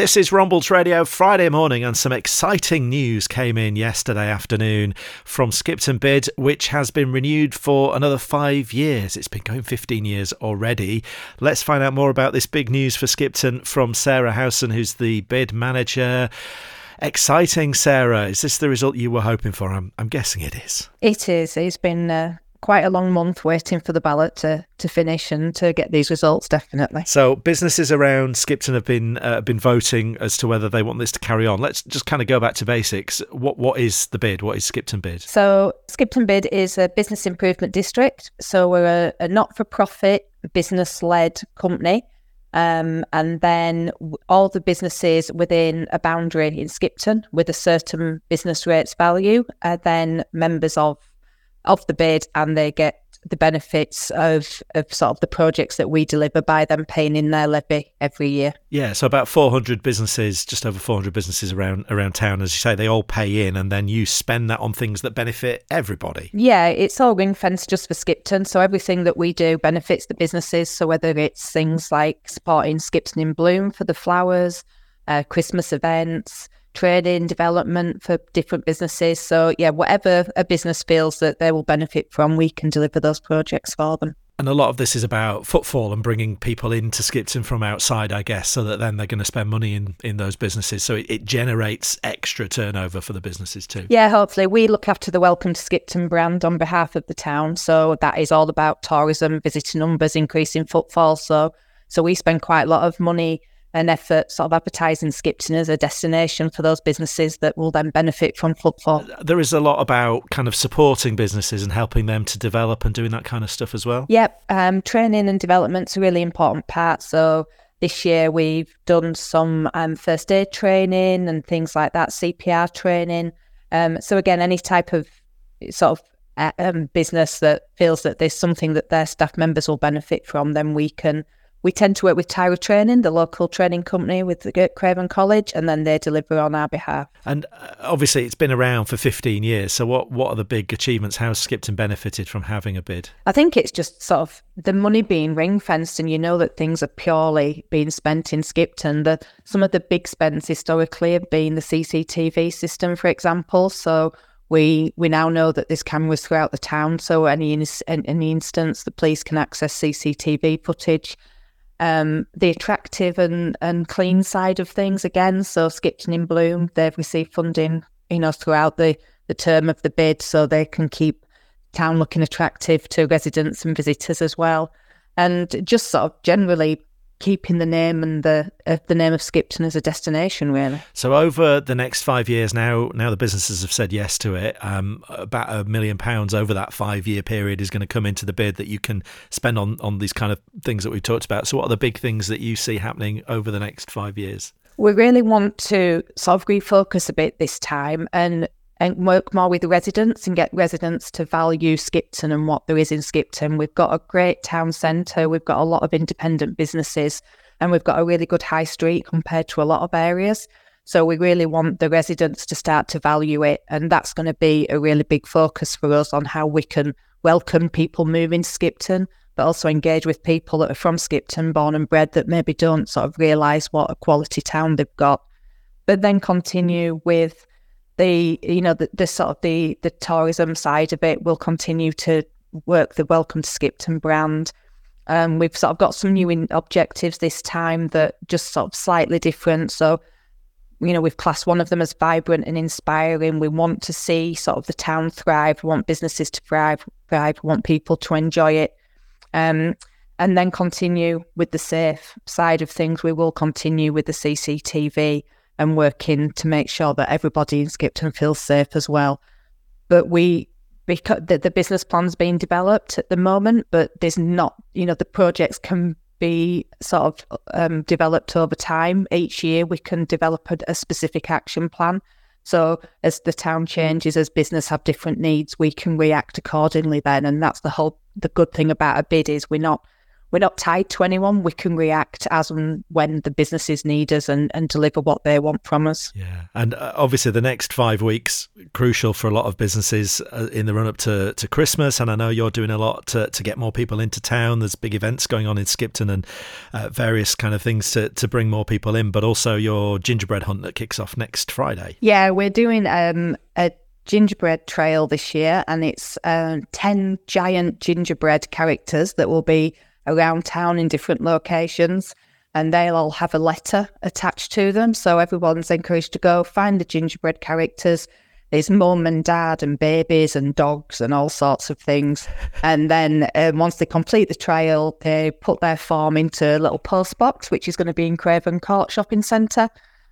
This is Rombalds Radio Friday morning, and some exciting news came in yesterday afternoon from Skipton Bid, which has been renewed for another 5 years. It's been going 15 years already. Let's find out more about this big news for Skipton from Sarah Howson, who's the bid manager. Exciting, Sarah. Is this the result you were hoping for? I'm guessing it is. It is. It's been quite a long month waiting for the ballot to finish and to get these results, definitely. So businesses around Skipton have been voting as to whether they want this to carry on. Let's just kind of go back to basics. What is the bid? What is Skipton Bid? So Skipton Bid is a business improvement district. So we're a not-for-profit, business-led company. And then all the businesses within a boundary in Skipton with a certain business rates value are then members of the bid, and they get the benefits of sort of the projects that we deliver by them paying in their levy every year. Yeah, so about 400 businesses, just over 400 businesses around town, as you say, they all pay in, and then you spend that on things that benefit everybody. Yeah, it's all ring fenced just for Skipton, so everything that we do benefits the businesses, so whether it's things like supporting Skipton in Bloom for the flowers, Christmas events, training, development for different businesses. So yeah, whatever a business feels that they will benefit from, we can deliver those projects for them. And a lot of this is about footfall and bringing people into Skipton from outside, I guess, so that then they're going to spend money in those businesses. So it generates extra turnover for the businesses too. Yeah, hopefully. We look after the Welcome to Skipton brand on behalf of the town. So that is all about tourism, visitor numbers, increasing footfall. So we spend quite a lot of money an effort sort of advertising Skipton as a destination for those businesses that will then benefit from footfall. There is a lot about kind of supporting businesses and helping them to develop and doing that kind of stuff as well. Yep, training and development's a really important part. So this year we've done some first aid training and things like that, CPR training. So again, any type of sort of business that feels that there's something that their staff members will benefit from, then we can. We tend to work with Tower Training, the local training company with the Craven College, and then they deliver on our behalf. And obviously it's been around for 15 years, so what are the big achievements? How has Skipton benefited from having a bid? I think it's just sort of the money being ring-fenced, and you know that things are purely being spent in Skipton. Some of the big spends historically have been the CCTV system, for example, so we now know that there's cameras throughout the town, so any instance the police can access CCTV footage. The attractive and clean side of things again. So Skipton in Bloom, they've received funding, you know, throughout the term of the bid, so they can keep town looking attractive to residents and visitors as well. And just sort of generally keeping the name and the name of Skipton as a destination, really. So over the next 5 years, now the businesses have said yes to it, about £1 million over that 5 year period is going to come into the bid that you can spend on these kind of things that we've talked about. So what are the big things that you see happening over the next 5 years? We really want to sort of refocus a bit this time and work more with the residents and get residents to value Skipton and what there is in Skipton. We've got a great town centre, we've got a lot of independent businesses, and we've got a really good high street compared to a lot of areas. So we really want the residents to start to value it, and that's going to be a really big focus for us on how we can welcome people moving to Skipton, but also engage with people that are from Skipton, born and bred, that maybe don't sort of realise what a quality town they've got. But then continue with the tourism side of it. Will continue to work the Welcome to Skipton brand. We've sort of got some new objectives this time that just sort of slightly different. So, you know, we've classed one of them as vibrant and inspiring. We want to see sort of the town thrive. We want businesses to thrive. We want people to enjoy it. And then continue with the safe side of things. We will continue with the CCTV and working to make sure that everybody in Skipton feels safe as well. But because the business plan's being developed at the moment, but there's not, you know, the projects can be sort of developed over time. Each year we can develop a specific action plan. So as the town changes, as business have different needs, we can react accordingly then. And that's the good thing about a bid is we're not We're not tied to anyone. We can react as and when the businesses need us and deliver what they want from us. Yeah, and obviously the next 5 weeks, crucial for a lot of businesses in the run-up to Christmas. And I know you're doing a lot to get more people into town. There's big events going on in Skipton and various kind of things to bring more people in, but also your gingerbread hunt that kicks off next Friday. Yeah, we're doing a gingerbread trail this year, and it's 10 giant gingerbread characters that will be around town in different locations, and they'll all have a letter attached to them. So everyone's encouraged to go find the gingerbread characters. There's mum and dad and babies and dogs and all sorts of things. And then once they complete the trail, they put their form into a little post box, which is going to be in Craven Court Shopping Centre.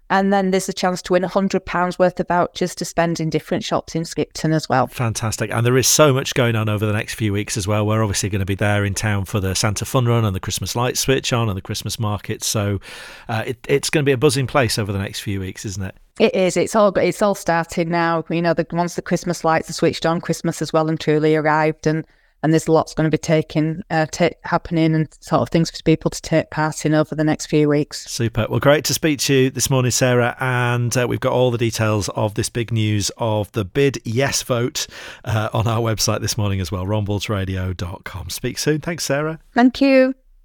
And then there's a chance to win £100 worth of vouchers to spend in different shops in Skipton as well. Fantastic. And there is so much going on over the next few weeks as well. We're obviously going to be there in town for the Santa Fun Run and the Christmas Light Switch On and the Christmas Market. So it's going to be a buzzing place over the next few weeks, isn't it? It is. It's all starting now. You know, once the Christmas lights are switched on, Christmas has well and truly arrived, and there's lots going to be happening and sort of things for people to take part in over the next few weeks. Super. Well, great to speak to you this morning, Sarah. And we've got all the details of this big news of the Bid Yes vote on our website this morning as well, rombaldsradio.com. Speak soon. Thanks, Sarah. Thank you.